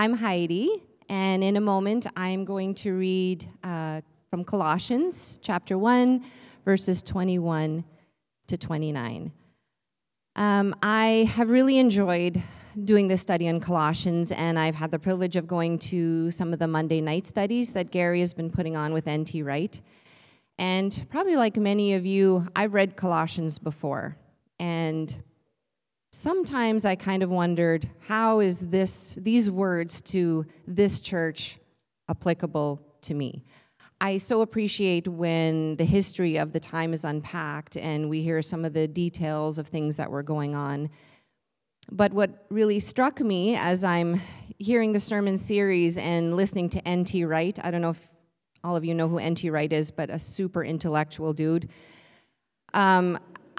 I'm Heidi, and in a moment I'm going to read from Colossians chapter 1, verses 21 to 29. I have really enjoyed doing this study on Colossians, and I've had the privilege of going to some of the Monday night studies that Gary has been putting on with N.T. Wright. And probably like many of you, I've read Colossians before, and sometimes I kind of wondered, how is these words to this church applicable to me? I so appreciate when the history of the time is unpacked and we hear some of the details of things that were going on. But what really struck me as I'm hearing the sermon series and listening to N.T. Wright, I don't know if all of you know who N.T. Wright is, but a super intellectual dude.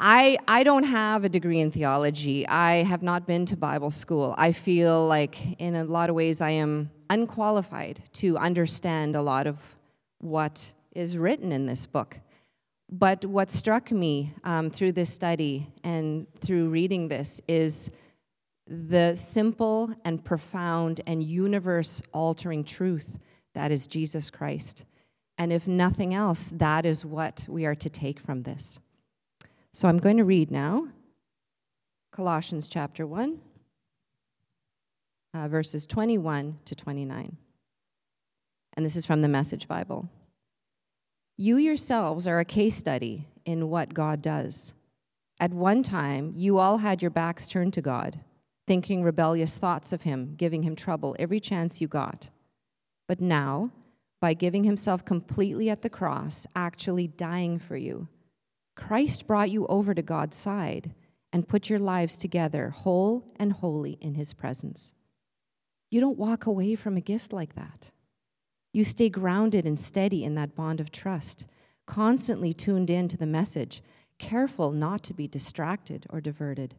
I don't have a degree in theology. I have not been to Bible school. I feel like in a lot of ways I am unqualified to understand a lot of what is written in this book. But what struck me through this study and through reading this is the simple and profound and universe-altering truth that is Jesus Christ. And if nothing else, that is what we are to take from this. So I'm going to read now Colossians chapter 1, verses 21 to 29. And this is from the Message Bible. You yourselves are a case study in what God does. At one time, you all had your backs turned to God, thinking rebellious thoughts of him, giving him trouble every chance you got. But now, by giving himself completely at the cross, actually dying for you, Christ brought you over to God's side and put your lives together, whole and holy in his presence. You don't walk away from a gift like that. You stay grounded and steady in that bond of trust, constantly tuned in to the message, careful not to be distracted or diverted.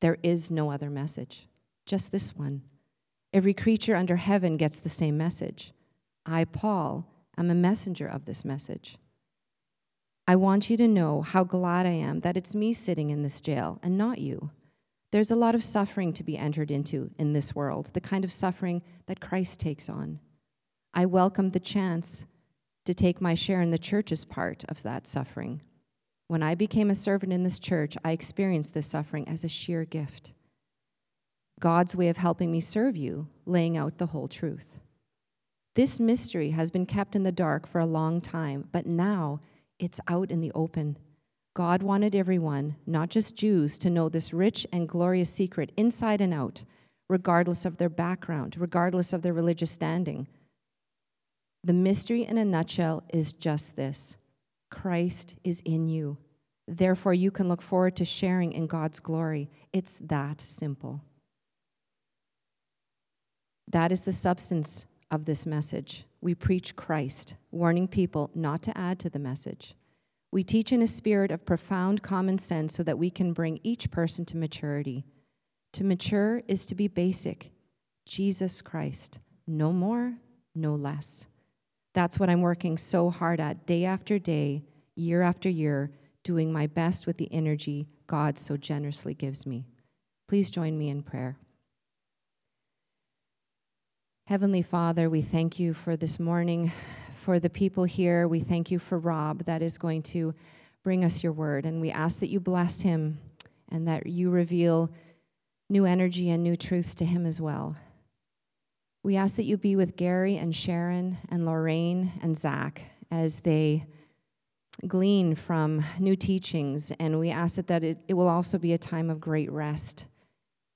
There is no other message, just this one. Every creature under heaven gets the same message. I, Paul, am a messenger of this message. I want you to know how glad I am that it's me sitting in this jail and not you. There's a lot of suffering to be entered into in this world, the kind of suffering that Christ takes on. I welcome the chance to take my share in the church's part of that suffering. When I became a servant in this church, I experienced this suffering as a sheer gift. God's way of helping me serve you, laying out the whole truth. This mystery has been kept in the dark for a long time, but now it's out in the open. God wanted everyone, not just Jews, to know this rich and glorious secret inside and out, regardless of their background, regardless of their religious standing. The mystery in a nutshell is just this: Christ is in you. Therefore, you can look forward to sharing in God's glory. It's that simple. That is the substance of this message. We preach Christ, warning people not to add to the message. We teach in a spirit of profound common sense so that we can bring each person to maturity. To mature is to be basic. Jesus Christ, no more, no less. That's what I'm working so hard at day after day, year after year, doing my best with the energy God so generously gives me. Please join me in prayer. Heavenly Father, we thank you for this morning, for the people here. We thank you for Rob that is going to bring us your word, and we ask that you bless him and that you reveal new energy and new truths to him as well. We ask that you be with Gary and Sharon and Lorraine and Zach as they glean from new teachings. And we ask that it will also be a time of great rest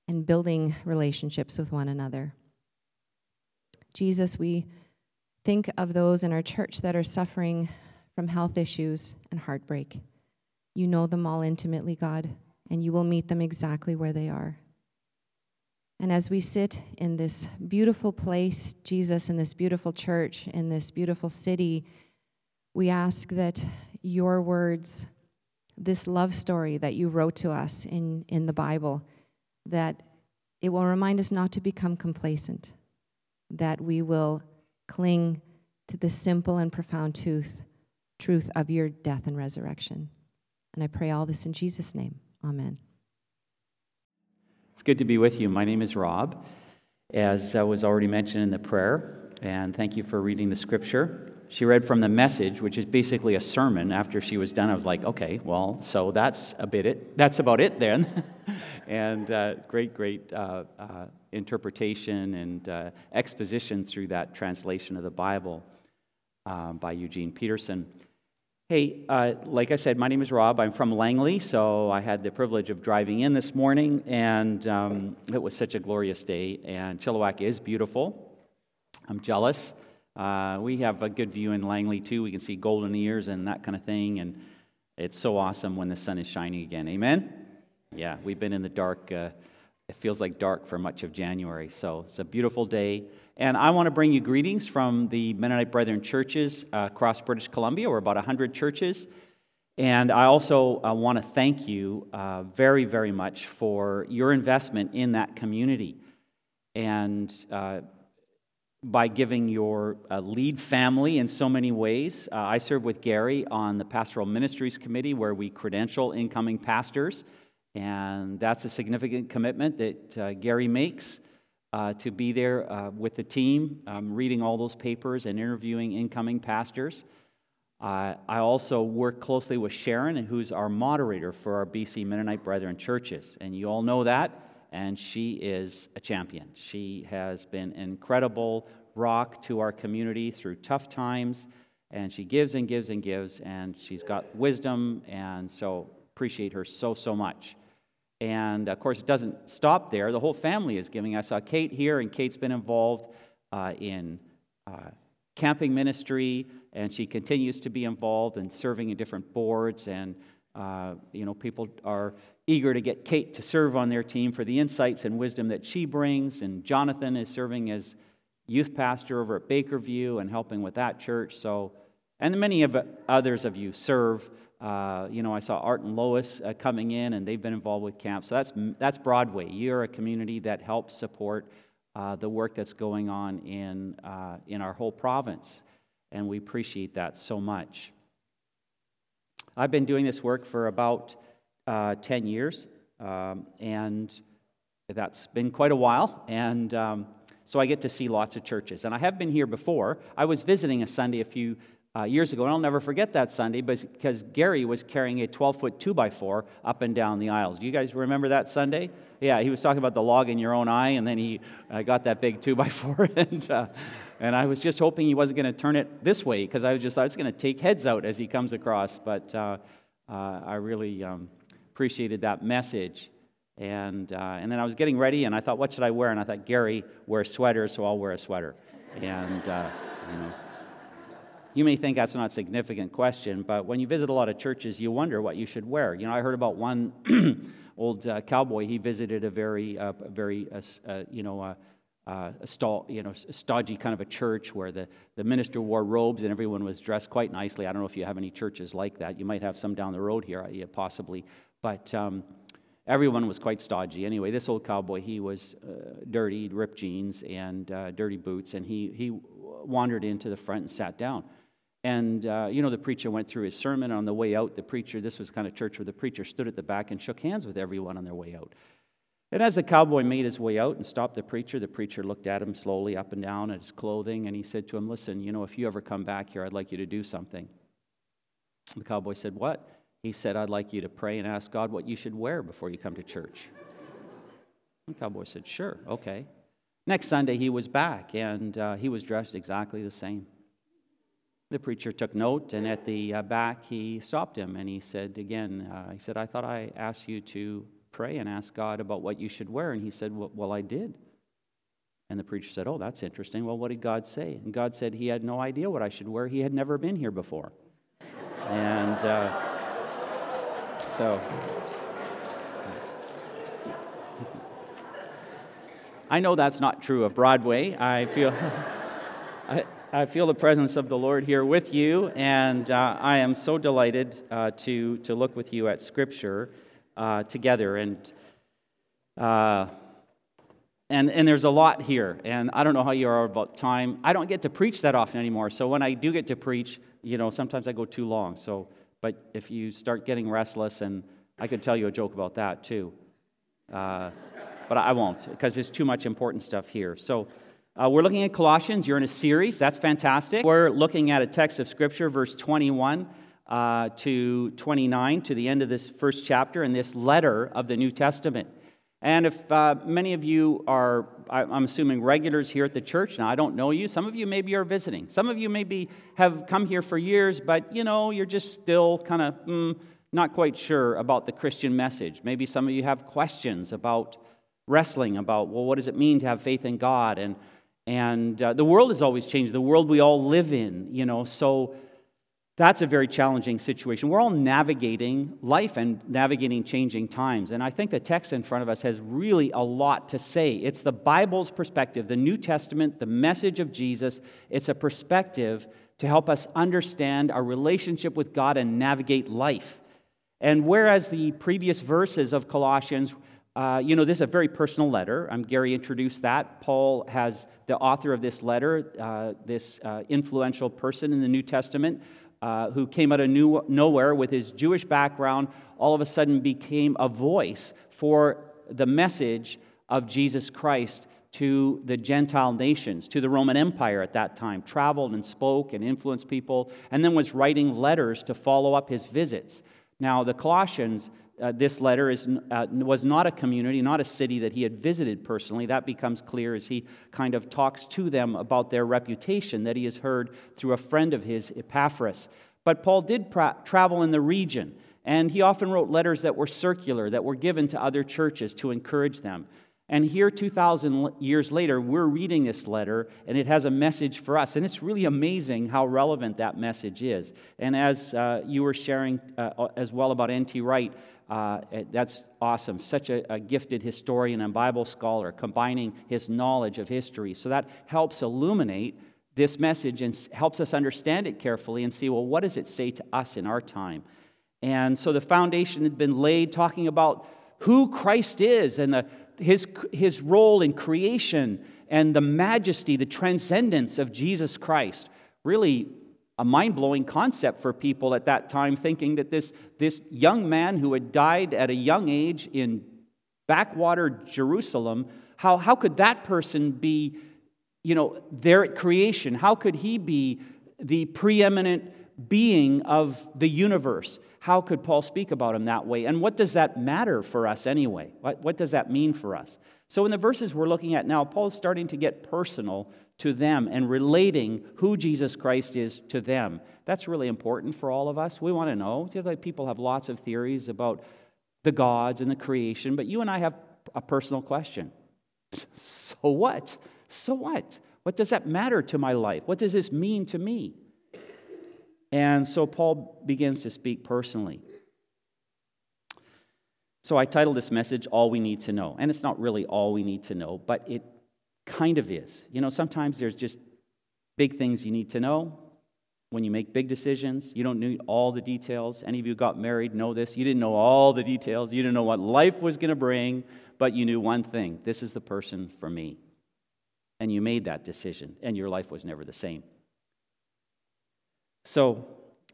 and building relationships with one another. Jesus, we think of those in our church that are suffering from health issues and heartbreak. You know them all intimately, God, and you will meet them exactly where they are. And as we sit in this beautiful place, Jesus, in this beautiful church, in this beautiful city, we ask that your words, this love story that you wrote to us in the Bible, that it will remind us not to become complacent, that we will cling to the simple and profound truth of your death and resurrection. And I pray all this in Jesus' name. Amen. It's good to be with you. My name is Rob, as was already mentioned in the prayer. And thank you for reading the scripture. She read from the Message, which is basically a sermon. After she was done, I was like, okay, well, so that's about it then. And great interpretation and exposition through that translation of the Bible by Eugene Peterson. Hey, like I said, my name is Rob. I'm from Langley, so I had the privilege of driving in this morning, and it was such a glorious day, and Chilliwack is beautiful. I'm jealous. We have a good view in Langley, too. We can see golden ears and that kind of thing, and it's so awesome when the sun is shining again. Amen? Yeah, we've been in the dark. It feels like dark for much of January, so it's a beautiful day. And I want to bring you greetings from the Mennonite Brethren churches across British Columbia. We're about 100 churches. And I also want to thank you very, very much for your investment in that community. And by giving your lead family in so many ways. I serve with Gary on the Pastoral Ministries Committee, where we credential incoming pastors. And that's a significant commitment that Gary makes. To be there with the team, reading all those papers and interviewing incoming pastors. I also work closely with Sharon, who's our moderator for our BC Mennonite Brethren churches. And you all know that, and she is a champion. She has been an incredible rock to our community through tough times, and she gives and gives and gives, and she's got wisdom, and so appreciate her so much. And, of course, it doesn't stop there. The whole family is giving. I saw Kate here, and Kate's been involved in camping ministry, and she continues to be involved in serving in different boards. And, people are eager to get Kate to serve on their team for the insights and wisdom that she brings. And Jonathan is serving as youth pastor over at Bakerview and helping with that church. So, and many of others of you serve. I saw Art and Lois coming in, and they've been involved with camp. So that's Broadway. You're a community that helps support the work that's going on in our whole province, and we appreciate that so much. I've been doing this work for about 10 years, and that's been quite a while, and so I get to see lots of churches. And I have been here before. I was visiting a Sunday a few years ago, and I'll never forget that Sunday because Gary was carrying a 12-foot 2x4 up and down the aisles. Do you guys remember that Sunday? Yeah, he was talking about the log in your own eye, and then he got that big 2x4, and I was just hoping he wasn't going to turn it this way because I just thought it's going to take heads out as he comes across, but I really appreciated that message. And then I was getting ready, and I thought, what should I wear? And I thought, Gary wears sweaters, so I'll wear a sweater. And, You may think that's not a significant question, but when you visit a lot of churches, you wonder what you should wear. I heard about one old cowboy. He visited a very stodgy kind of a church where the minister wore robes and everyone was dressed quite nicely. I don't know if you have any churches like that. You might have some down the road here, possibly, but everyone was quite stodgy. Anyway, this old cowboy, he was dirty, ripped jeans and dirty boots, and he wandered into the front and sat down. And, the preacher went through his sermon. On the way out, this was kind of church where the preacher stood at the back and shook hands with everyone on their way out. And as the cowboy made his way out and stopped the preacher looked at him slowly up and down at his clothing, and he said to him, listen, if you ever come back here, I'd like you to do something. The cowboy said, what? He said, I'd like you to pray and ask God what you should wear before you come to church. The cowboy said, sure, okay. Next Sunday, he was back, and he was dressed exactly the same. The preacher took note, and at the back, he stopped him, and he said again, I thought I asked you to pray and ask God about what you should wear. And he said, well, I did. And the preacher said, oh, that's interesting. Well, what did God say? And God said he had no idea what I should wear. He had never been here before. And so I know that's not true of Broadway. I feel the presence of the Lord here with you, and I am so delighted to look with you at Scripture together. And there's a lot here, and I don't know how you are about time. I don't get to preach that often anymore, so when I do get to preach, sometimes I go too long. So, but if you start getting restless, and I could tell you a joke about that too. but I won't because there's too much important stuff here. So we're looking at Colossians. You're in a series. That's fantastic. We're looking at a text of Scripture, verse 21 to 29, to the end of this first chapter in this letter of the New Testament. And if many of you are, I'm assuming, regulars here at the church, now I don't know you, some of you maybe are visiting. Some of you maybe have come here for years, but you know, you're just still kind of not quite sure about the Christian message. Maybe some of you have questions about wrestling, about, well, what does it mean to have faith in God? And the world has always changed, the world we all live in, you know, so that's a very challenging situation. We're all navigating life and navigating changing times. And I think the text in front of us has really a lot to say. It's the Bible's perspective, the New Testament, the message of Jesus. It's a perspective to help us understand our relationship with God and navigate life. And whereas the previous verses of Colossians, this is a very personal letter. Gary introduced that. Paul has the author of this letter, this influential person in the New Testament, who came out of nowhere with his Jewish background, all of a sudden became a voice for the message of Jesus Christ to the Gentile nations, to the Roman Empire at that time, traveled and spoke and influenced people, and then was writing letters to follow up his visits. Now, the Colossians, this letter was not a community, not a city that he had visited personally. That becomes clear as he kind of talks to them about their reputation that he has heard through a friend of his, Epaphras. But Paul did travel in the region, and he often wrote letters that were circular, that were given to other churches to encourage them. And here, 2,000 years later, we're reading this letter, and it has a message for us. And it's really amazing how relevant that message is. And as you were sharing as well about N.T. Wright, that's awesome. Such a gifted historian and Bible scholar, combining his knowledge of history. So that helps illuminate this message and helps us understand it carefully and see, well, what does it say to us in our time? And so the foundation had been laid talking about who Christ is and his role in creation and the majesty, the transcendence of Jesus Christ. Really a mind-blowing concept for people at that time, thinking that this young man who had died at a young age in backwater Jerusalem, how could that person be, there at creation? How could he be the preeminent being of the universe? How could Paul speak about him that way? And what does that matter for us anyway? What does that mean for us? So in the verses we're looking at now, Paul's starting to get personal to them and relating who Jesus Christ is to them. That's really important for all of us. We want to know. People have lots of theories about the gods and the creation, but you and I have a personal question. So what? So what? What does that matter to my life? What does this mean to me? And so Paul begins to speak personally. So I titled this message, All We Need to Know. And it's not really all we need to know, but it kind of is. Sometimes there's just big things you need to know. When you make big decisions, you don't need all the details. Any of you who got married know this. You didn't know all the details. You didn't know what life was going to bring, but you knew one thing. This is the person for me. And you made that decision, and your life was never the same. So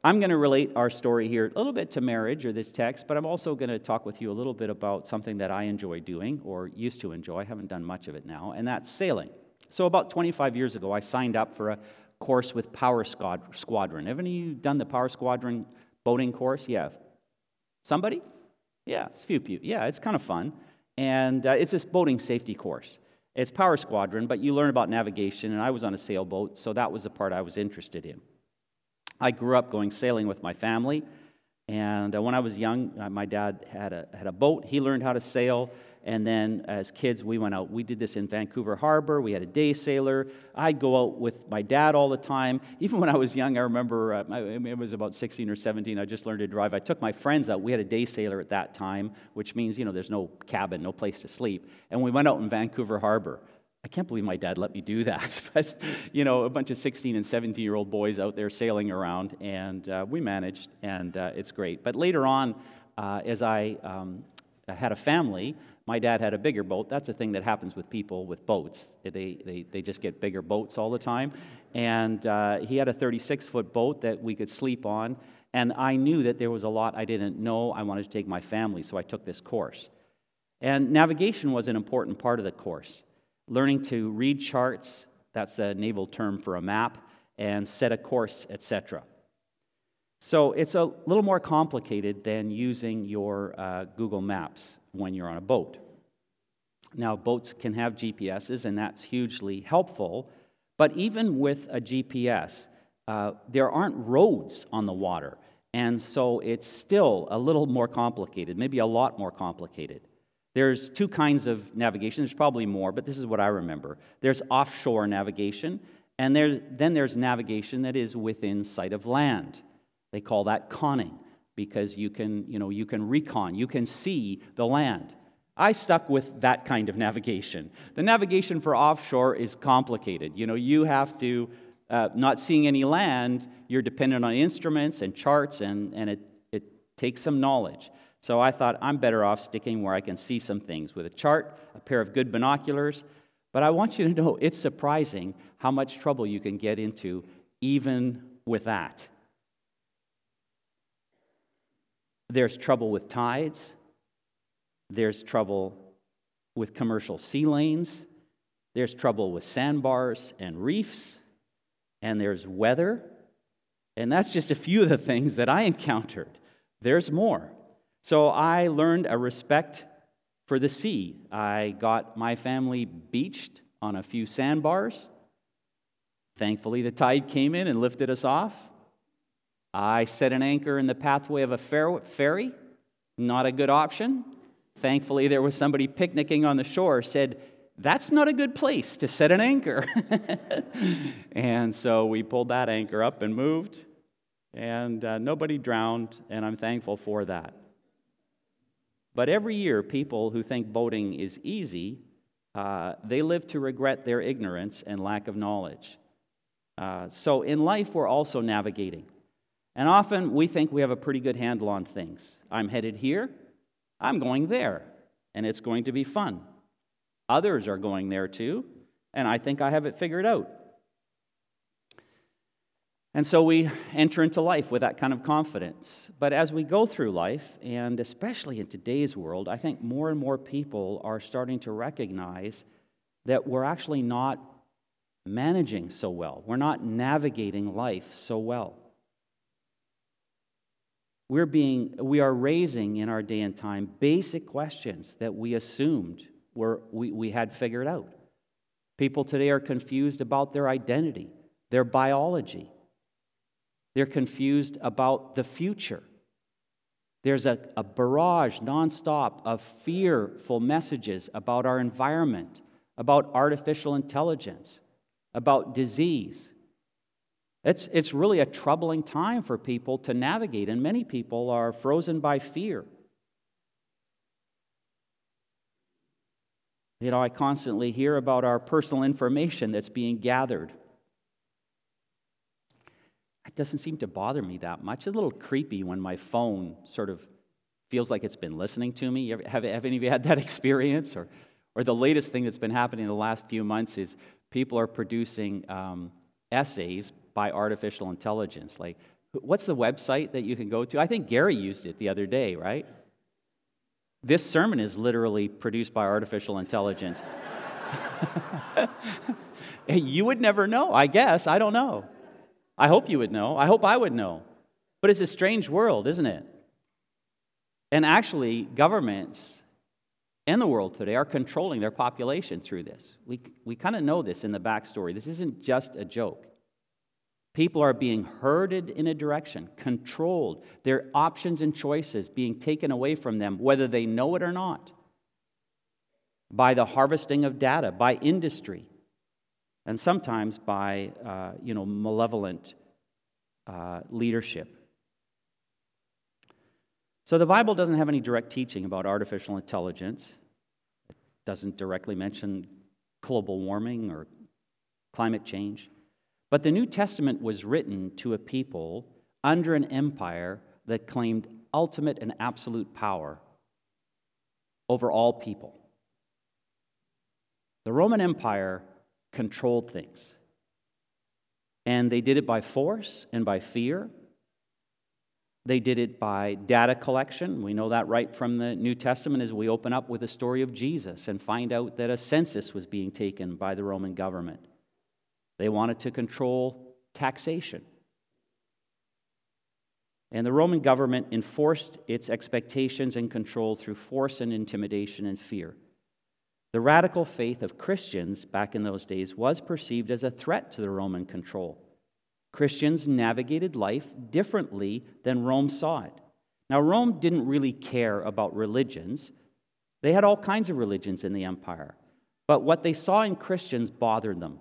I'm going to relate our story here a little bit to marriage or this text, but I'm also going to talk with you a little bit about something that I enjoy doing or used to enjoy. I haven't done much of it now, and that's sailing. So about 25 years ago, I signed up for a course with Power Squadron. Have any of you done the Power Squadron boating course? Yeah. Somebody? Yeah, it's a few people. Yeah, it's kind of fun. And it's this boating safety course. It's Power Squadron, but you learn about navigation, and I was on a sailboat, so that was the part I was interested in. I grew up going sailing with my family, and when I was young, my dad had a boat. He learned how to sail, and then as kids, we went out. We did this in Vancouver Harbor. We had a day sailor. I'd go out with my dad all the time. Even when I was young, I remember, it was about 16 or 17, I just learned to drive. I took my friends out. We had a day sailor at that time, which means, there's no cabin, no place to sleep, and we went out in Vancouver Harbor. I can't believe my dad let me do that, but, a bunch of 16- and 17-year-old boys out there sailing around, and we managed, and it's great. But later on, as I had a family, my dad had a bigger boat. That's a thing that happens with people with boats. They just get bigger boats all the time, and he had a 36-foot boat that we could sleep on, and I knew that there was a lot I didn't know. I wanted to take my family, so I took this course. And navigation was an important part of the course. Learning to read charts, that's a naval term for a map, and set a course, etc. So it's a little more complicated than using your Google Maps when you're on a boat. Now, boats can have GPSs, and that's hugely helpful, but even with a GPS, there aren't roads on the water, and so it's still a little more complicated, maybe a lot more complicated. There's two kinds of navigation. There's probably more, but this is what I remember. There's offshore navigation, and then there's navigation that is within sight of land. They call that conning, because you can recon, you can see the land. I stuck with that kind of navigation. The navigation for offshore is complicated. You have to, not seeing any land, you're dependent on instruments and charts, and it takes some knowledge. So I thought, I'm better off sticking where I can see some things with a chart, a pair of good binoculars. But I want you to know, it's surprising how much trouble you can get into even with that. There's trouble with tides. There's trouble with commercial sea lanes. There's trouble with sandbars and reefs. And there's weather. And that's just a few of the things that I encountered. There's more. So I learned a respect for the sea. I got my family beached on a few sandbars. Thankfully, the tide came in and lifted us off. I set an anchor in the pathway of a ferry. Not a good option. Thankfully, there was somebody picnicking on the shore said, "That's not a good place to set an anchor." And so we pulled that anchor up and moved. And nobody drowned, and I'm thankful for that. But every year, people who think boating is easy, they live to regret their ignorance and lack of knowledge. So in life, we're also navigating. And often, we think we have a pretty good handle on things. I'm headed here, I'm going there, and it's going to be fun. Others are going there too, and I think I have it figured out. And so we enter into life with that kind of confidence. But as we go through life, and especially in today's world, I think more and more people are starting to recognize that we're actually not managing so well. We're not navigating life so well. We are raising in our day and time basic questions that we assumed we had figured out. People today are confused about their identity, their biology. They're confused about the future. There's a barrage nonstop of fearful messages about our environment, about artificial intelligence, about disease. It's really a troubling time for people to navigate, and many people are frozen by fear. I constantly hear about our personal information that's being gathered. It doesn't seem to bother me that much. It's a little creepy when my phone sort of feels like it's been listening to me. Have any of you had that experience? Or the latest thing that's been happening in the last few months is people are producing essays by artificial intelligence. Like, what's the website that you can go to? I think Gary used it the other day, right? This sermon is literally produced by artificial intelligence. You would never know, I guess. I don't know. I hope you would know. I hope I would know. But it's a strange world, isn't it? And actually, governments and the world today are controlling their population through this. We kind of know this in the backstory. This isn't just a joke. People are being herded in a direction, controlled. Their options and choices being taken away from them, whether they know it or not, by the harvesting of data, by industry. And sometimes by, malevolent leadership. So the Bible doesn't have any direct teaching about artificial intelligence. It doesn't directly mention global warming or climate change. But the New Testament was written to a people under an empire that claimed ultimate and absolute power over all people. The Roman Empire controlled things. And they did it by force and by fear. They did it by data collection. We know that right from the New Testament as we open up with the story of Jesus and find out that a census was being taken by the Roman government. They wanted to control taxation. And the Roman government enforced its expectations and control through force and intimidation and fear. The radical faith of Christians back in those days was perceived as a threat to the Roman control. Christians navigated life differently than Rome saw it. Now, Rome didn't really care about religions. They had all kinds of religions in the empire. But what they saw in Christians bothered them.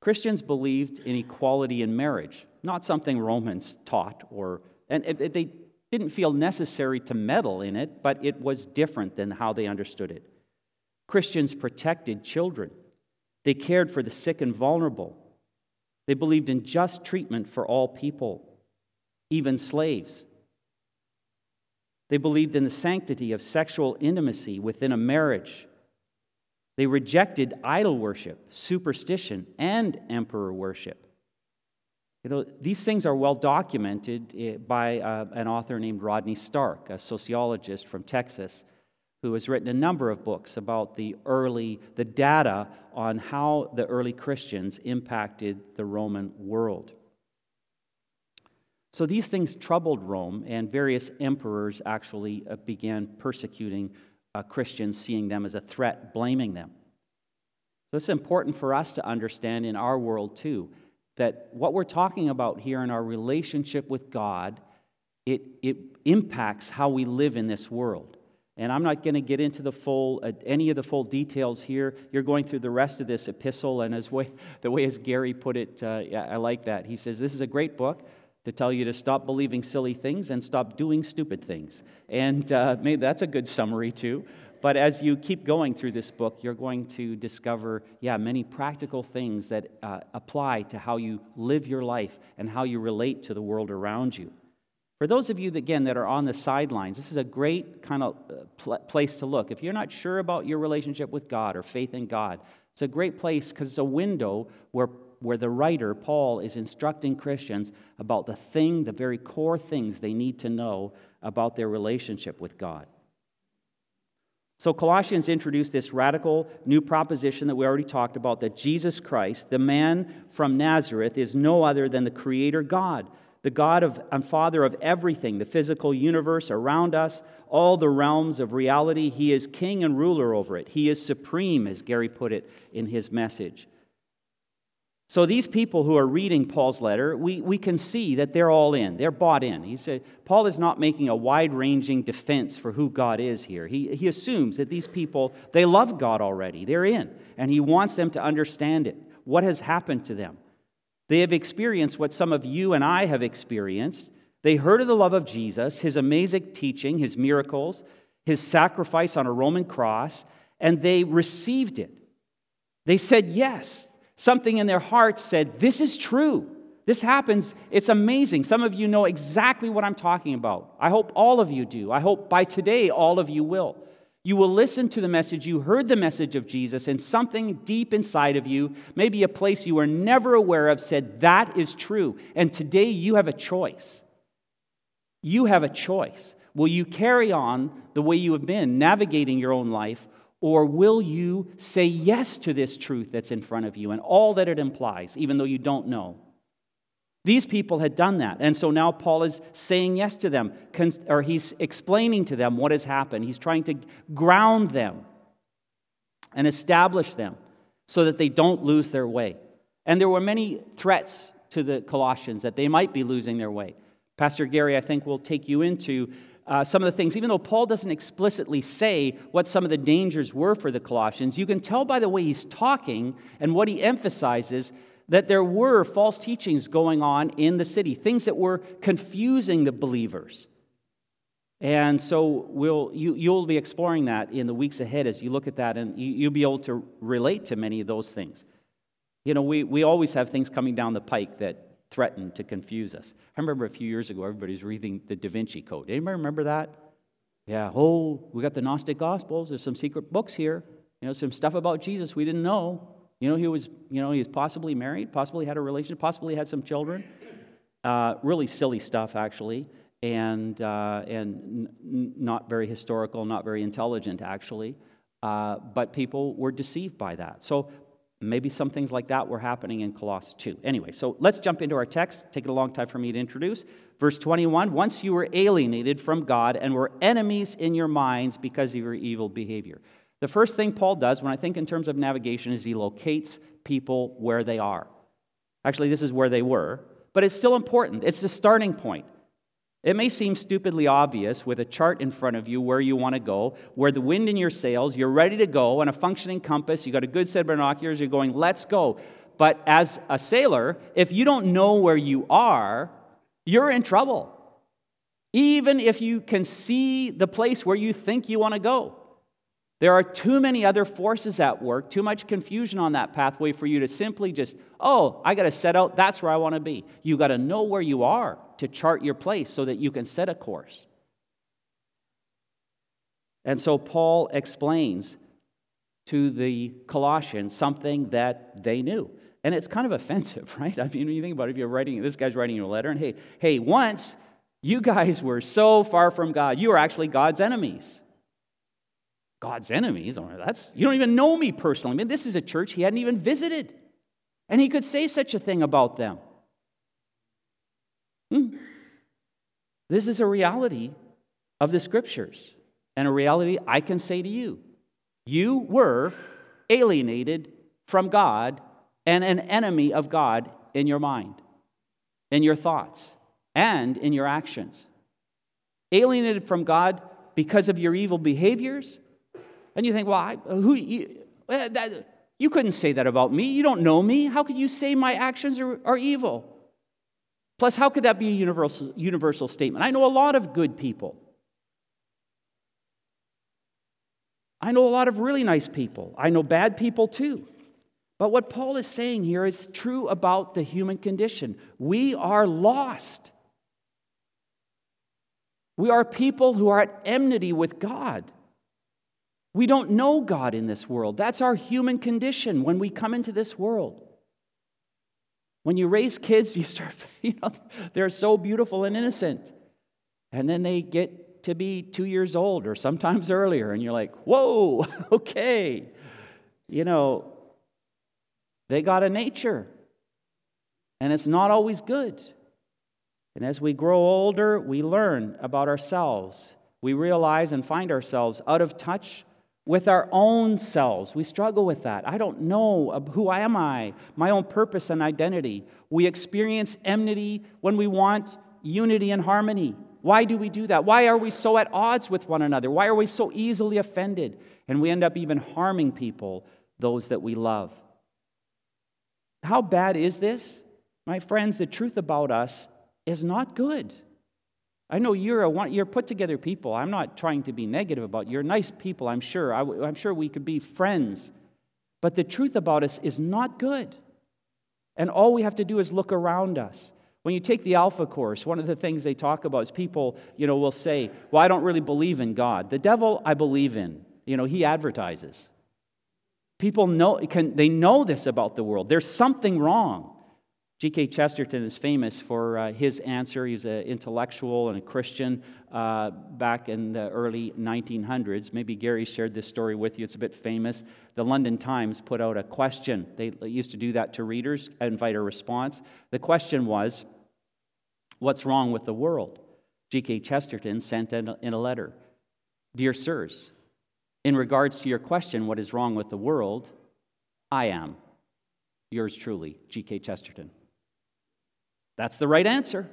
Christians believed in equality in marriage, not something Romans taught, and they didn't feel necessary to meddle in it, but it was different than how they understood it. Christians protected children. They cared for the sick and vulnerable. They believed in just treatment for all people, even slaves. They believed in the sanctity of sexual intimacy within a marriage. They rejected idol worship, superstition, and emperor worship. You know, these things are well documented by an author named Rodney Stark, a sociologist from Texas, who has written a number of books about the data on how the early Christians impacted the Roman world. So these things troubled Rome, and various emperors actually began persecuting Christians, seeing them as a threat, blaming them. So it's important for us to understand in our world, too, that what we're talking about here in our relationship with God, it impacts how we live in this world. And I'm not going to get into any of the full details here. You're going through the rest of this epistle, and as Gary put it, I like that. He says, this is a great book to tell you to stop believing silly things and stop doing stupid things. And maybe that's a good summary, too. But as you keep going through this book, you're going to discover, many practical things that apply to how you live your life and how you relate to the world around you. For those of you, again, that are on the sidelines, this is a great kind of place to look. If you're not sure about your relationship with God or faith in God, it's a great place because it's a window where the writer, Paul, is instructing Christians about the very core things they need to know about their relationship with God. So Colossians introduced this radical new proposition that we already talked about, that Jesus Christ, the man from Nazareth, is no other than the Creator God, the God and Father of everything, the physical universe around us, all the realms of reality. He is king and ruler over it. He is supreme, as Gary put it in his message. So these people who are reading Paul's letter, we can see that they're all in. They're bought in. He said, Paul is not making a wide-ranging defense for who God is here. He assumes that these people, they love God already. They're in. And he wants them to understand it, what has happened to them. They have experienced what some of you and I have experienced. They heard of the love of Jesus, his amazing teaching, his miracles, his sacrifice on a Roman cross, and they received it. They said yes. Something in their hearts said, this is true. This happens. It's amazing. Some of you know exactly what I'm talking about. I hope all of you do. I hope by today all of you will. You will listen to the message, you heard the message of Jesus, and something deep inside of you, maybe a place you were never aware of, said, that is true. And today you have a choice. You have a choice. Will you carry on the way you have been, navigating your own life, or will you say yes to this truth that's in front of you and all that it implies, even though you don't know? These people had done that, and so now Paul is saying yes to them, or he's explaining to them what has happened. He's trying to ground them and establish them so that they don't lose their way. And there were many threats to the Colossians that they might be losing their way. Pastor Gary, I think, will take you into some of the things, even though Paul doesn't explicitly say what some of the dangers were for the Colossians, you can tell by the way he's talking and what he emphasizes that there were false teachings going on in the city, things that were confusing the believers. And so you'll be exploring that in the weeks ahead as you look at that, and you'll be able to relate to many of those things. You know, we always have things coming down the pike that threaten to confuse us. I remember a few years ago, everybody was reading the Da Vinci Code. Anybody remember that? Yeah, we got the Gnostic Gospels. There's some secret books here. You know, some stuff about Jesus we didn't know. You know, he was possibly married, possibly had a relationship, possibly had some children. Really silly stuff, actually, and not very historical, not very intelligent, actually. But people were deceived by that. So maybe some things like that were happening in Colossae too. Anyway, so let's jump into our text. Take it a long time for me to introduce. Verse 21, once you were alienated from God and were enemies in your minds because of your evil behavior. The first thing Paul does, when I think in terms of navigation, is he locates people where they are. Actually, this is where they were, but it's still important. It's the starting point. It may seem stupidly obvious with a chart in front of you where you want to go, where the wind in your sails, you're ready to go, and a functioning compass, you got a good set of binoculars, you're going, let's go. But as a sailor, if you don't know where you are, you're in trouble. Even if you can see the place where you think you want to go. There are too many other forces at work, too much confusion on that pathway for you to simply just, oh, I got to set out, that's where I want to be. You got to know where you are to chart your place so that you can set a course. And so Paul explains to the Colossians something that they knew. And it's kind of offensive, right? I mean, when you think about it, if you're writing, this guy's writing you a letter, and hey, once you guys were so far from God, you were actually God's enemies. God's enemies? That's, you don't even know me personally. I mean, this is a church he hadn't even visited. And he could say such a thing about them. This is a reality of the Scriptures and a reality I can say to you. You were alienated from God and an enemy of God in your mind, in your thoughts, and in your actions. Alienated from God because of your evil behaviors. And you think, well, you couldn't say that about me. You don't know me. How could you say my actions are evil? Plus, how could that be a universal statement? I know a lot of good people. I know a lot of really nice people. I know bad people too. But what Paul is saying here is true about the human condition. We are lost. We are people who are at enmity with God. We don't know God in this world. That's our human condition when we come into this world. When you raise kids, they're so beautiful and innocent. And then they get to be 2 years old or sometimes earlier, and you're like, whoa, okay. They got a nature, and it's not always good. And as we grow older, we learn about ourselves. We realize and find ourselves out of touch with our own selves. We struggle with that. I don't know, who am I? My own purpose and identity. We experience enmity when we want unity and harmony. Why do we do that? Why are we so at odds with one another? Why are we so easily offended? And we end up even harming people, those that we love. How bad is this? My friends, the truth about us is not good. I know you're put-together people. I'm not trying to be negative about you. You're nice people, I'm sure. I'm sure we could be friends. But the truth about us is not good. And all we have to do is look around us. When you take the Alpha course, one of the things they talk about is people, will say, well, I don't really believe in God. The devil, I believe in. He advertises. People know this about the world. There's something wrong. G.K. Chesterton is famous for his answer. He was an intellectual and a Christian back in the early 1900s. Maybe Gary shared this story with you. It's a bit famous. The London Times put out a question. They used to do that to readers, invite a response. The question was, what's wrong with the world? G.K. Chesterton sent in a letter, Dear Sirs, in regards to your question, what is wrong with the world, I am. Yours truly, G.K. Chesterton. That's the right answer.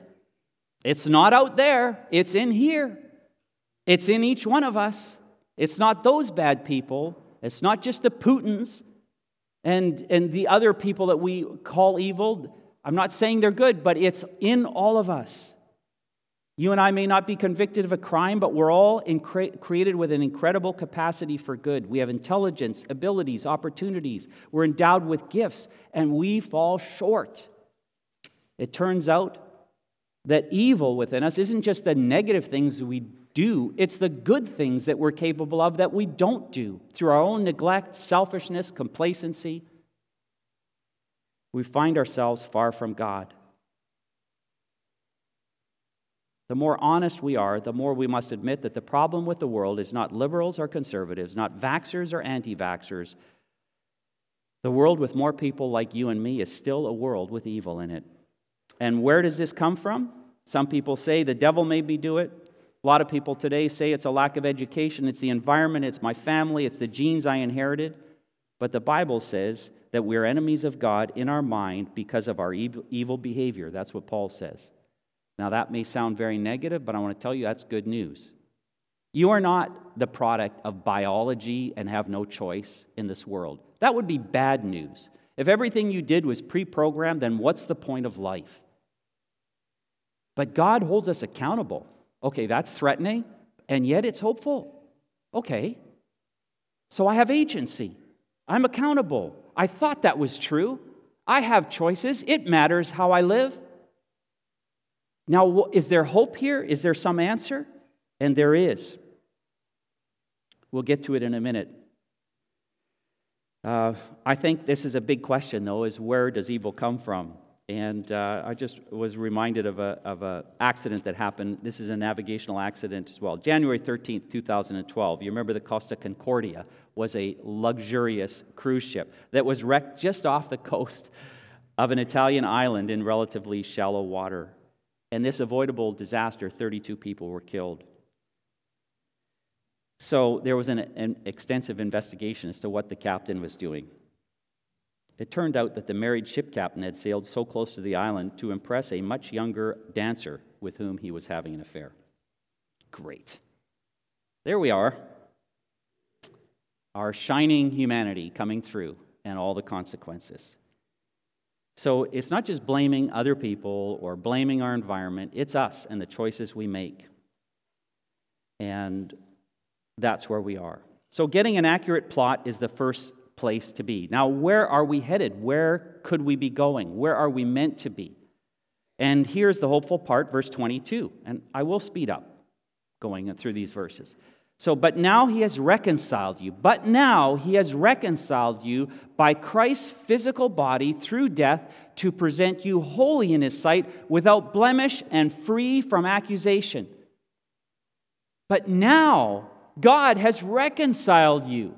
It's not out there. It's in here. It's in each one of us. It's not those bad people. It's not just the Putins and the other people that we call evil. I'm not saying they're good, but it's in all of us. You and I may not be convicted of a crime, but we're all created with an incredible capacity for good. We have intelligence, abilities, opportunities. We're endowed with gifts, and we fall short. It turns out that evil within us isn't just the negative things we do, it's the good things that we're capable of that we don't do through our own neglect, selfishness, complacency. We find ourselves far from God. The more honest we are, the more we must admit that the problem with the world is not liberals or conservatives, not vaxxers or anti-vaxxers. The world with more people like you and me is still a world with evil in it. And where does this come from? Some people say the devil made me do it. A lot of people today say it's a lack of education, it's the environment, it's my family, it's the genes I inherited. But the Bible says that we're enemies of God in our mind because of our evil behavior. That's what Paul says. Now, that may sound very negative, but I want to tell you that's good news. You are not the product of biology and have no choice in this world. That would be bad news. If everything you did was pre-programmed, then what's the point of life? But God holds us accountable. Okay, that's threatening, and yet it's hopeful. Okay, so I have agency. I'm accountable. I thought that was true. I have choices. It matters how I live. Now, is there hope here? Is there some answer? And there is. We'll get to it in a minute. I think this is a big question, though, is where does evil come from? And I just was reminded of an accident that happened. This is a navigational accident as well. January 13th, 2012. You remember the Costa Concordia was a luxurious cruise ship that was wrecked just off the coast of an Italian island in relatively shallow water. And this avoidable disaster, 32 people were killed. So there was an extensive investigation as to what the captain was doing. It turned out that the married ship captain had sailed so close to the island to impress a much younger dancer with whom he was having an affair. Great. There we are. Our shining humanity coming through and all the consequences. So it's not just blaming other people or blaming our environment. It's us and the choices we make. And that's where we are. So getting an accurate plot is the first place to be. Now, where are we headed? Where could we be going? Where are we meant to be? And here's the hopeful part, verse 22. And I will speed up going through these verses. So, but now he has reconciled you by Christ's physical body through death to present you holy in his sight, without blemish and free from accusation. But now God has reconciled you.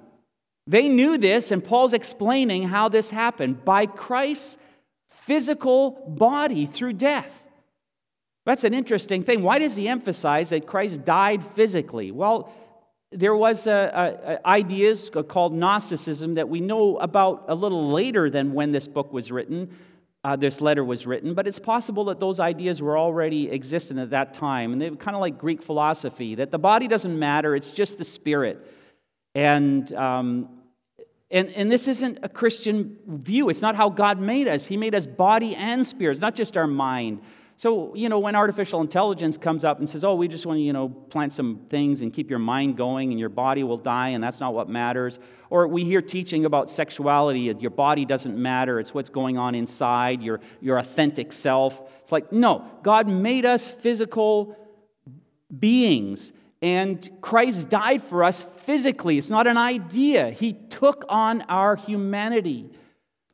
They knew this, and Paul's explaining how this happened. By Christ's physical body through death. That's an interesting thing. Why does he emphasize that Christ died physically? Well, there was ideas called Gnosticism that we know about a little later than when this book was written, this letter was written, but it's possible that those ideas were already existent at that time, and they were kind of like Greek philosophy, that the body doesn't matter, it's just the spirit. And this isn't a Christian view. It's not how God made us. He made us body and spirit. It's not just our mind. So, when artificial intelligence comes up and says, oh, we just want to, plant some things and keep your mind going and your body will die and that's not what matters. Or we hear teaching about sexuality, your body doesn't matter. It's what's going on inside, your authentic self. It's like, no, God made us physical beings. And Christ died for us physically. It's not an idea. He took on our humanity.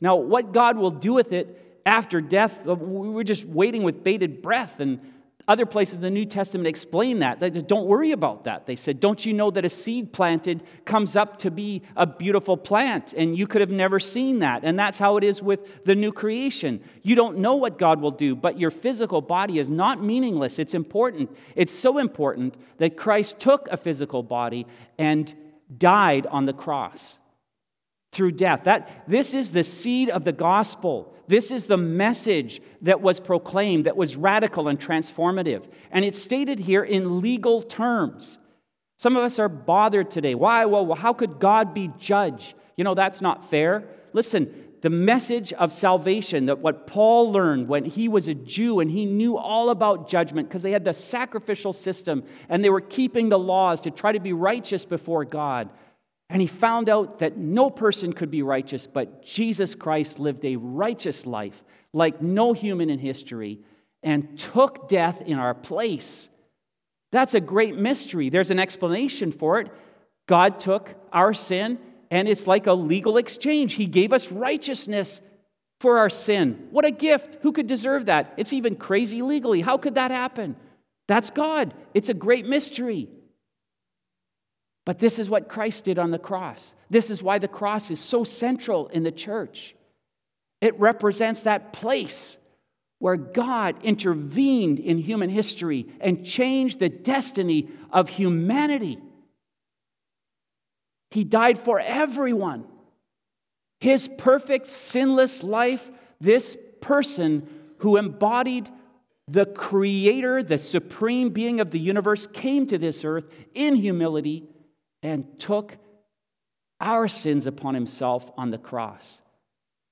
Now, what God will do with it after death, we're just waiting with bated breath. And other places in the New Testament explain that. They said, don't worry about that. They said, don't you know that a seed planted comes up to be a beautiful plant? And you could have never seen that. And that's how it is with the new creation. You don't know what God will do, but your physical body is not meaningless. It's important. It's so important that Christ took a physical body and died on the cross through death. This is the seed of the gospel. This is the message that was proclaimed, that was radical and transformative. And it's stated here in legal terms. Some of us are bothered today. Why? Well, how could God be judge? That's not fair. Listen, the message of salvation, that what Paul learned when he was a Jew and he knew all about judgment because they had the sacrificial system and they were keeping the laws to try to be righteous before God. And he found out that no person could be righteous, but Jesus Christ lived a righteous life like no human in history and took death in our place. That's a great mystery. There's an explanation for it. God took our sin, and it's like a legal exchange. He gave us righteousness for our sin. What a gift. Who could deserve that? It's even crazy legally. How could that happen? That's God. It's a great mystery. But this is what Christ did on the cross. This is why the cross is so central in the church. It represents that place where God intervened in human history and changed the destiny of humanity. He died for everyone. His perfect, sinless life, this person who embodied the Creator, the supreme being of the universe, came to this earth in humility and took our sins upon himself on the cross.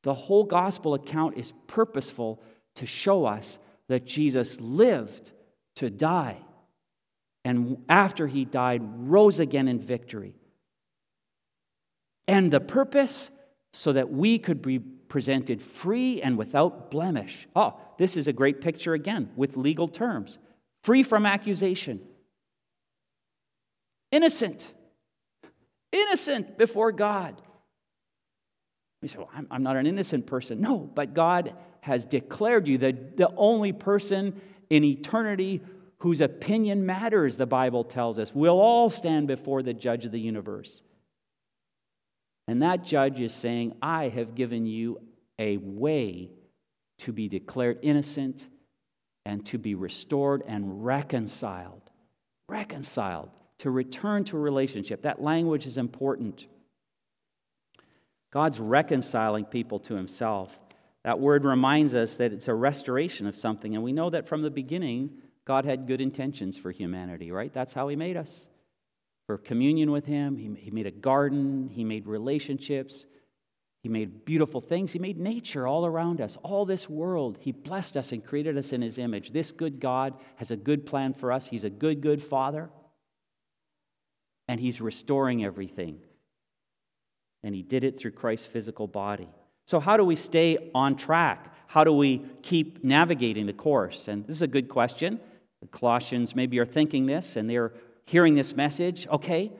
The whole gospel account is purposeful to show us that Jesus lived to die, and after he died, rose again in victory. And the purpose, so that we could be presented free and without blemish. Oh, this is a great picture again, with legal terms. Free from accusation. Innocent. Innocent before God. You say, well, I'm not an innocent person. No, but God has declared you the only person in eternity whose opinion matters, the Bible tells us. We'll all stand before the judge of the universe. And that judge is saying, I have given you a way to be declared innocent and to be restored and reconciled. Reconciled, to return to a relationship. That language is important. God's reconciling people to himself. That word reminds us that it's a restoration of something, and we know that from the beginning, God had good intentions for humanity, right? That's how he made us. For communion with him, he made a garden, he made relationships, he made beautiful things, he made nature all around us, all this world. He blessed us and created us in his image. This good God has a good plan for us. He's a good, good Father, and he's restoring everything. And he did it through Christ's physical body. So how do we stay on track? How do we keep navigating the course? And this is a good question. The Colossians maybe are thinking this, and they're hearing this message. Okay,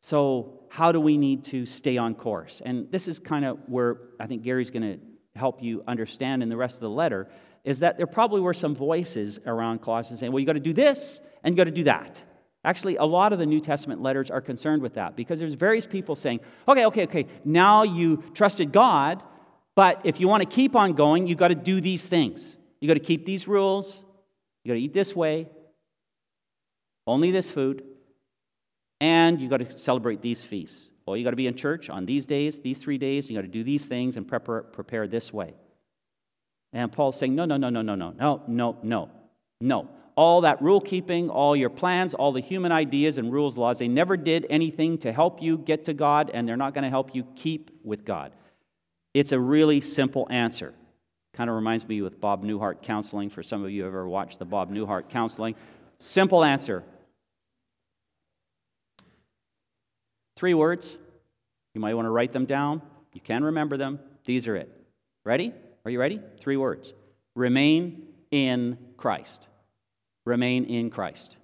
so how do we need to stay on course? And this is kind of where I think Gary's going to help you understand in the rest of the letter, is that there probably were some voices around Colossians saying, well, you got to do this, and you got to do that. Actually, a lot of the New Testament letters are concerned with that, because there's various people saying, okay, now you trusted God, but if you want to keep on going, you've got to do these things. You've got to keep these rules. You've got to eat this way, only this food, and you've got to celebrate these feasts. Or you've got to be in church on these days, these 3 days. You've got to do these things and prepare this way. And Paul's saying, no. All that rule-keeping, all your plans, all the human ideas and rules, laws, they never did anything to help you get to God, and they're not going to help you keep with God. It's a really simple answer. Kind of reminds me with Bob Newhart counseling, for some of you who have ever watched the Bob Newhart counseling. Simple answer. 3 words. You might want to write them down. You can remember them. These are it. Ready? Are you ready? 3 words. Remain in Christ. Remain in Christ.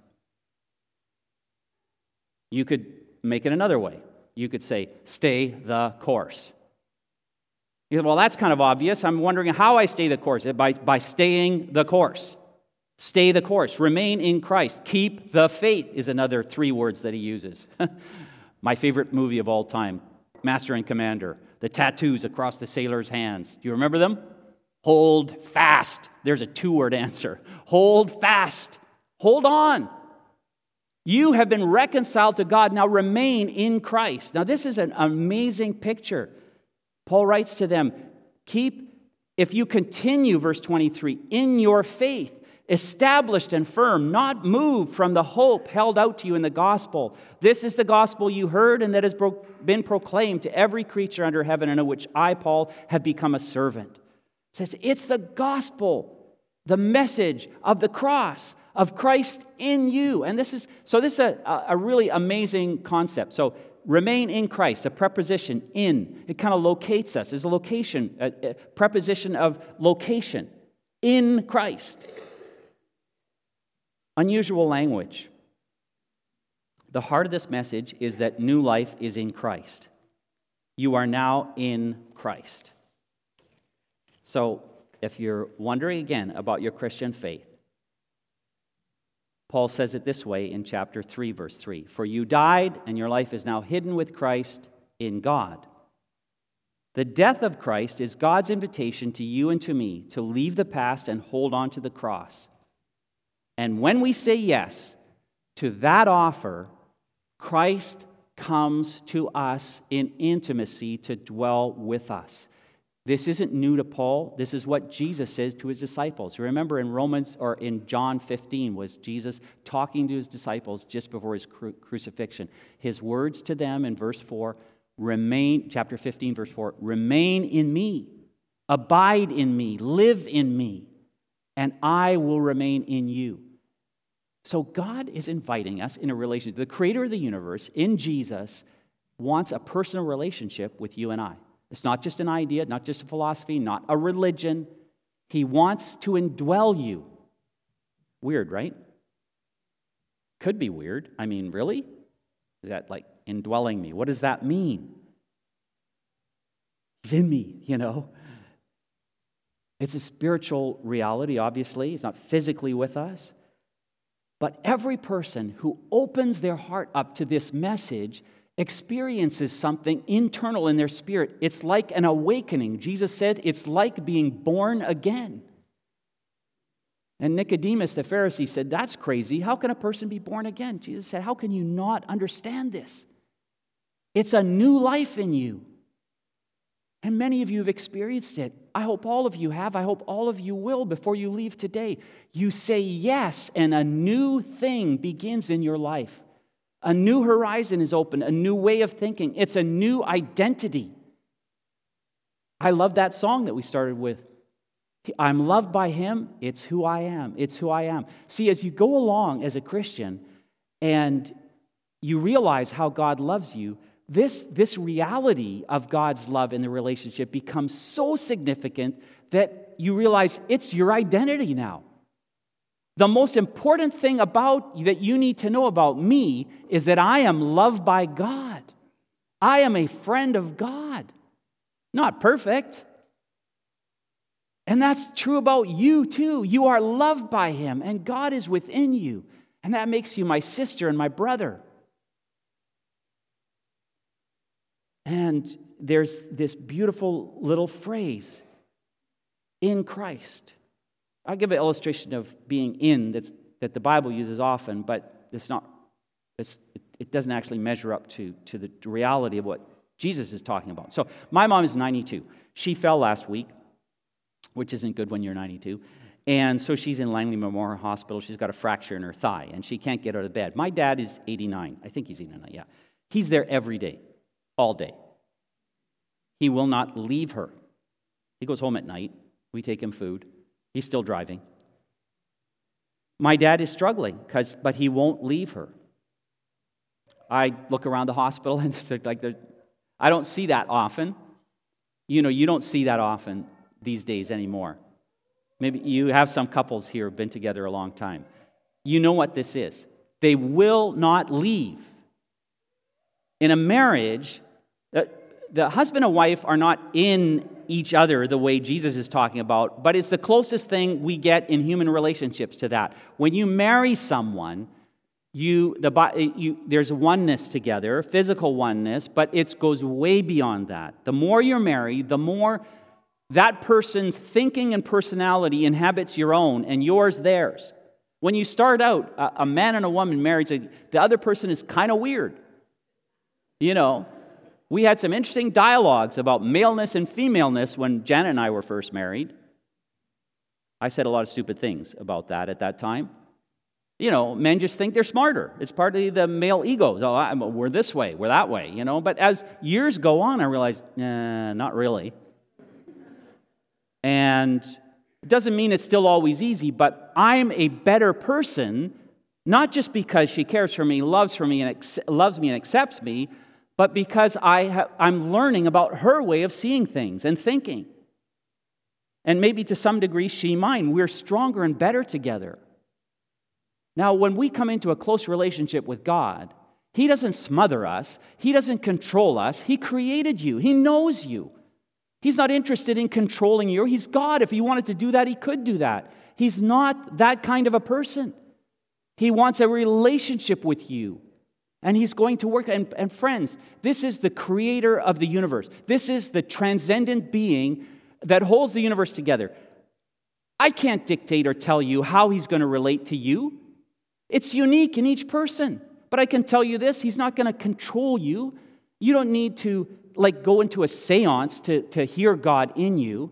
You could make it another way. You could say, stay the course. You say, well, that's kind of obvious. I'm wondering how I stay the course. By staying the course. Stay the course. Remain in Christ. Keep the faith is another 3 words that he uses. My favorite movie of all time, Master and Commander. The tattoos across the sailor's hands. Do you remember them? Hold fast. There's a 2-word answer. Hold fast. Hold on. You have been reconciled to God. Now remain in Christ. Now this is an amazing picture. Paul writes to them, if you continue, verse 23, in your faith, established and firm, not moved from the hope held out to you in the gospel. This is the gospel you heard and that has been proclaimed to every creature under heaven, and of which I, Paul, have become a servant. Says it's the gospel, the message of the cross of Christ in you. And this is a really amazing concept. So remain in Christ, a preposition, in. It kind of locates us. It's a location, a preposition of location, in Christ. Unusual language. The heart of this message is that new life is in Christ. You are now in Christ. So, if you're wondering again about your Christian faith, Paul says it this way in chapter 3, verse 3. For you died, and your life is now hidden with Christ in God. The death of Christ is God's invitation to you and to me to leave the past and hold on to the cross. And when we say yes to that offer, Christ comes to us in intimacy to dwell with us. This isn't new to Paul. This is what Jesus says to his disciples. Remember in Romans or in John 15 was Jesus talking to his disciples just before his crucifixion. His words to them in verse 4, chapter 15, verse 4, remain in me, abide in me, live in me, and I will remain in you. So God is inviting us in a relationship. The creator of the universe in Jesus wants a personal relationship with you and I. It's not just an idea, not just a philosophy, not a religion. He wants to indwell you. Weird, right? Could be weird. I mean, really? Is that like indwelling me? What does that mean? He's in me, you know. It's a spiritual reality, obviously. He's not physically with us. But every person who opens their heart up to this message experiences something internal in their spirit. It's like an awakening. Jesus said it's like being born again. And Nicodemus, the Pharisee, said, that's crazy. How can a person be born again? Jesus said, how can you not understand this? It's a new life in you. And many of you have experienced it. I hope all of you have. I hope all of you will before you leave today. You say yes, and a new thing begins in your life. A new horizon is open, a new way of thinking. It's a new identity. I love that song that we started with. I'm loved by him. It's who I am. It's who I am. See, as you go along as a Christian and you realize how God loves you, this reality of God's love in the relationship becomes so significant that you realize it's your identity now. The most important thing about that you need to know about me is that I am loved by God. I am a friend of God. Not perfect. And that's true about you too. You are loved by him and God is within you. And that makes you my sister and my brother. And there's this beautiful little phrase, in Christ. I'll give an illustration of being in that the Bible uses often, but it doesn't actually measure up to the reality of what Jesus is talking about. So my mom is 92. She fell last week, which isn't good when you're 92. And so she's in Langley Memorial Hospital. She's got a fracture in her thigh, and she can't get out of bed. My dad is 89. I think he's 89, yeah. He's there every day, all day. He will not leave her. He goes home at night. We take him food. He's still driving. My dad is struggling, but he won't leave her. I look around the hospital, and I don't see that often. You know, you don't see that often these days anymore. Maybe you have some couples here who have been together a long time. You know what this is. They will not leave. In a marriage, the husband and wife are not in each other the way Jesus is talking about, but it's the closest thing we get in human relationships to that. When you marry someone, there's oneness together, physical oneness, but it goes way beyond that. The more you're married, the more that person's thinking and personality inhabits your own and yours theirs. When you start out, a man and a woman married, the other person is kind of weird, you know. We had some interesting dialogues about maleness and femaleness when Janet and I were first married. I said a lot of stupid things about that at that time. You know, men just think they're smarter. It's partly the male ego. Oh, we're this way, we're that way, you know. But as years go on, I realized, not really. And it doesn't mean it's still always easy, but I'm a better person, not just because she cares for me, and loves me and accepts me, but because I'm learning about her way of seeing things and thinking. And maybe to some degree, she mine. We're stronger and better together. Now, when we come into a close relationship with God, he doesn't smother us. He doesn't control us. He created you. He knows you. He's not interested in controlling you. He's God. If he wanted to do that, he could do that. He's not that kind of a person. He wants a relationship with you. And he's going to work. And friends, this is the creator of the universe. This is the transcendent being that holds the universe together. I can't dictate or tell you how he's going to relate to you. It's unique in each person. But I can tell you this, he's not going to control you. You don't need to go into a seance to hear God in you.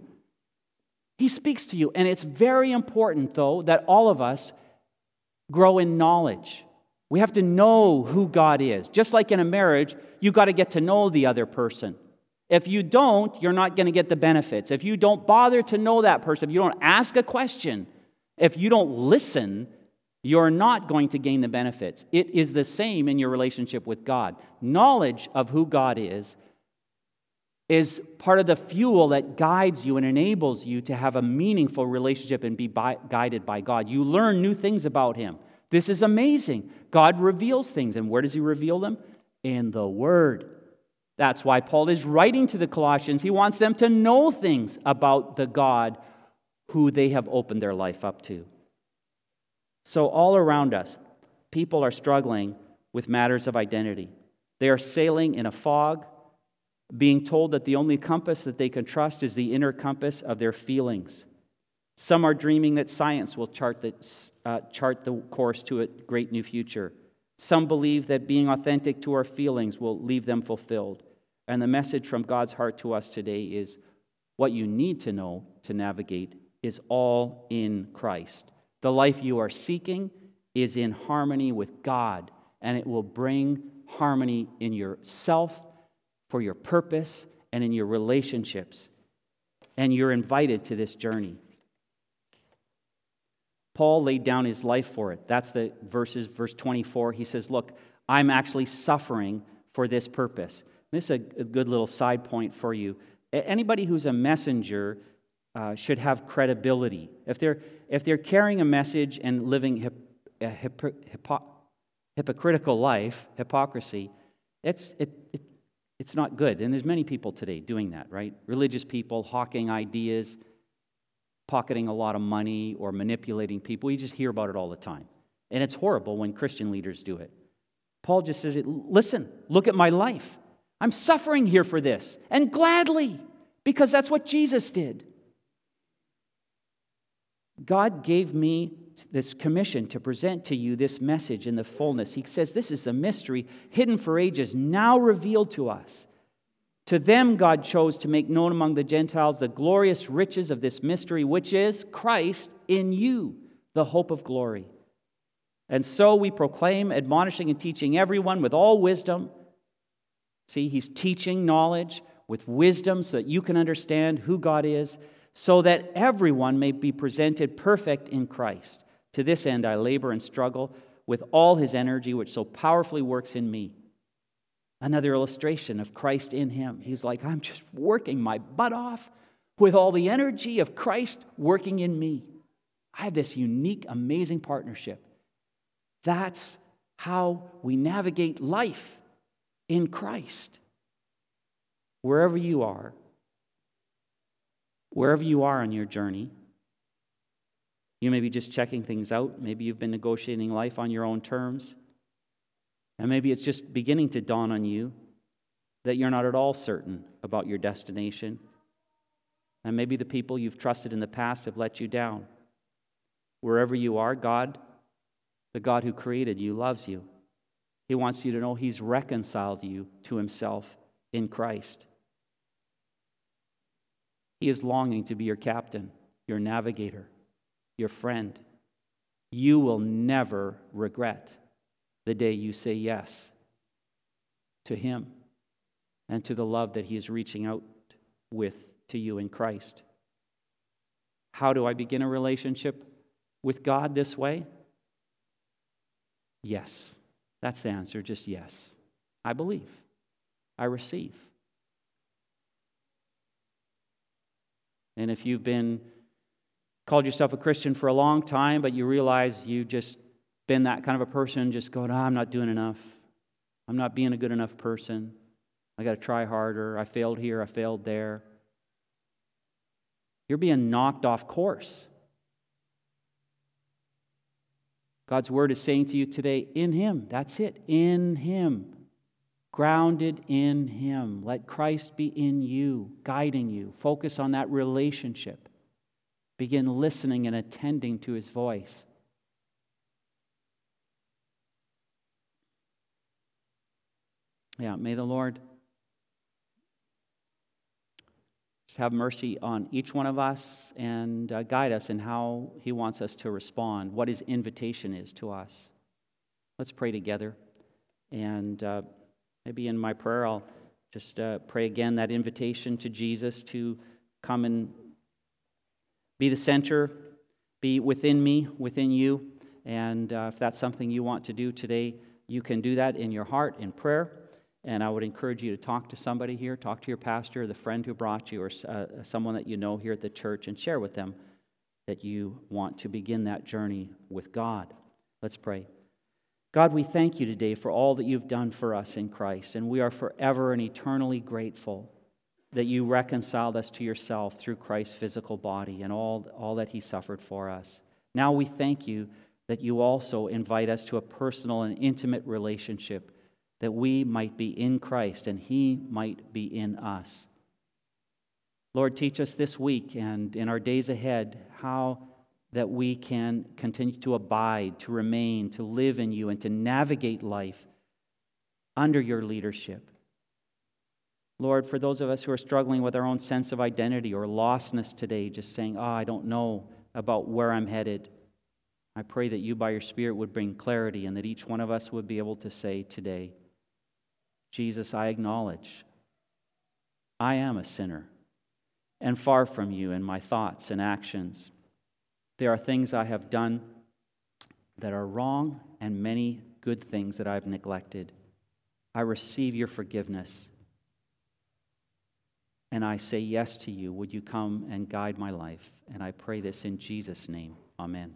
He speaks to you. And it's very important, though, that all of us grow in knowledge. We have to know who God is. Just like in a marriage, you've got to get to know the other person. If you don't, you're not going to get the benefits. If you don't bother to know that person, if you don't ask a question, if you don't listen, you're not going to gain the benefits. It is the same in your relationship with God. Knowledge of who God is part of the fuel that guides you and enables you to have a meaningful relationship and be guided by God. You learn new things about Him. This is amazing. God reveals things. And where does He reveal them? In the Word. That's why Paul is writing to the Colossians. He wants them to know things about the God who they have opened their life up to. So all around us, people are struggling with matters of identity. They are sailing in a fog, being told that the only compass that they can trust is the inner compass of their feelings. Some are dreaming that science will chart the course to a great new future. Some believe that being authentic to our feelings will leave them fulfilled. And the message from God's heart to us today is what you need to know to navigate is all in Christ. The life you are seeking is in harmony with God, and it will bring harmony in yourself, for your purpose, and in your relationships. And you're invited to this journey. Paul laid down his life for it. That's the verses, verse 24. He says, look, I'm actually suffering for this purpose. This is a good little side point for you. Anybody who's a messenger should have credibility. If they're carrying a message and living hypocritical life, hypocrisy, it's not good. And there's many people today doing that, right? Religious people hawking ideas, pocketing a lot of money, or manipulating people. You just hear about it all the time. And it's horrible when Christian leaders do it. Paul just says, listen, look at my life. I'm suffering here for this, and gladly, because that's what Jesus did. God gave me this commission to present to you this message in the fullness. He says, this is a mystery hidden for ages, now revealed to us. To them God chose to make known among the Gentiles the glorious riches of this mystery, which is Christ in you, the hope of glory. And so we proclaim, admonishing and teaching everyone with all wisdom. See, he's teaching knowledge with wisdom so that you can understand who God is, so that everyone may be presented perfect in Christ. To this end I labor and struggle with all his energy, which so powerfully works in me. Another illustration of Christ in him. He's like, I'm just working my butt off with all the energy of Christ working in me. I have this unique, amazing partnership. That's how we navigate life in Christ. Wherever you are on your journey, you may be just checking things out. Maybe you've been negotiating life on your own terms. And maybe it's just beginning to dawn on you that you're not at all certain about your destination. And maybe the people you've trusted in the past have let you down. Wherever you are, God, the God who created you, loves you. He wants you to know He's reconciled you to Himself in Christ. He is longing to be your captain, your navigator, your friend. You will never regret the day you say yes to Him and to the love that He is reaching out with to you in Christ. How do I begin a relationship with God this way? Yes. That's the answer, just yes. I believe. I receive. And if you've been called yourself a Christian for a long time, but you realize you just been that kind of a person, just going, I'm not doing enough. I'm not being a good enough person. I got to try harder. I failed here. I failed there. You're being knocked off course. God's word is saying to you today, in him. That's it. In him. Grounded in him. Let Christ be in you, guiding you. Focus on that relationship. Begin listening and attending to his voice. Yeah, may the Lord just have mercy on each one of us and guide us in how he wants us to respond, what his invitation is to us. Let's pray together. And maybe in my prayer, I'll just pray again that invitation to Jesus to come and be the center, be within me, within you. And if that's something you want to do today, you can do that in your heart, in prayer. And I would encourage you to talk to somebody here, talk to your pastor, the friend who brought you, or someone that you know here at the church, and share with them that you want to begin that journey with God. Let's pray. God, we thank you today for all that you've done for us in Christ, and we are forever and eternally grateful that you reconciled us to yourself through Christ's physical body and all that he suffered for us. Now we thank you that you also invite us to a personal and intimate relationship, that we might be in Christ and he might be in us. Lord, teach us this week and in our days ahead how that we can continue to abide, to remain, to live in you, and to navigate life under your leadership. Lord, for those of us who are struggling with our own sense of identity or lostness today, just saying, I don't know about where I'm headed, I pray that you by your Spirit would bring clarity and that each one of us would be able to say today, Jesus, I acknowledge I am a sinner and far from you in my thoughts and actions. There are things I have done that are wrong and many good things that I've neglected. I receive your forgiveness and I say yes to you. Would you come and guide my life? And I pray this in Jesus' name. Amen.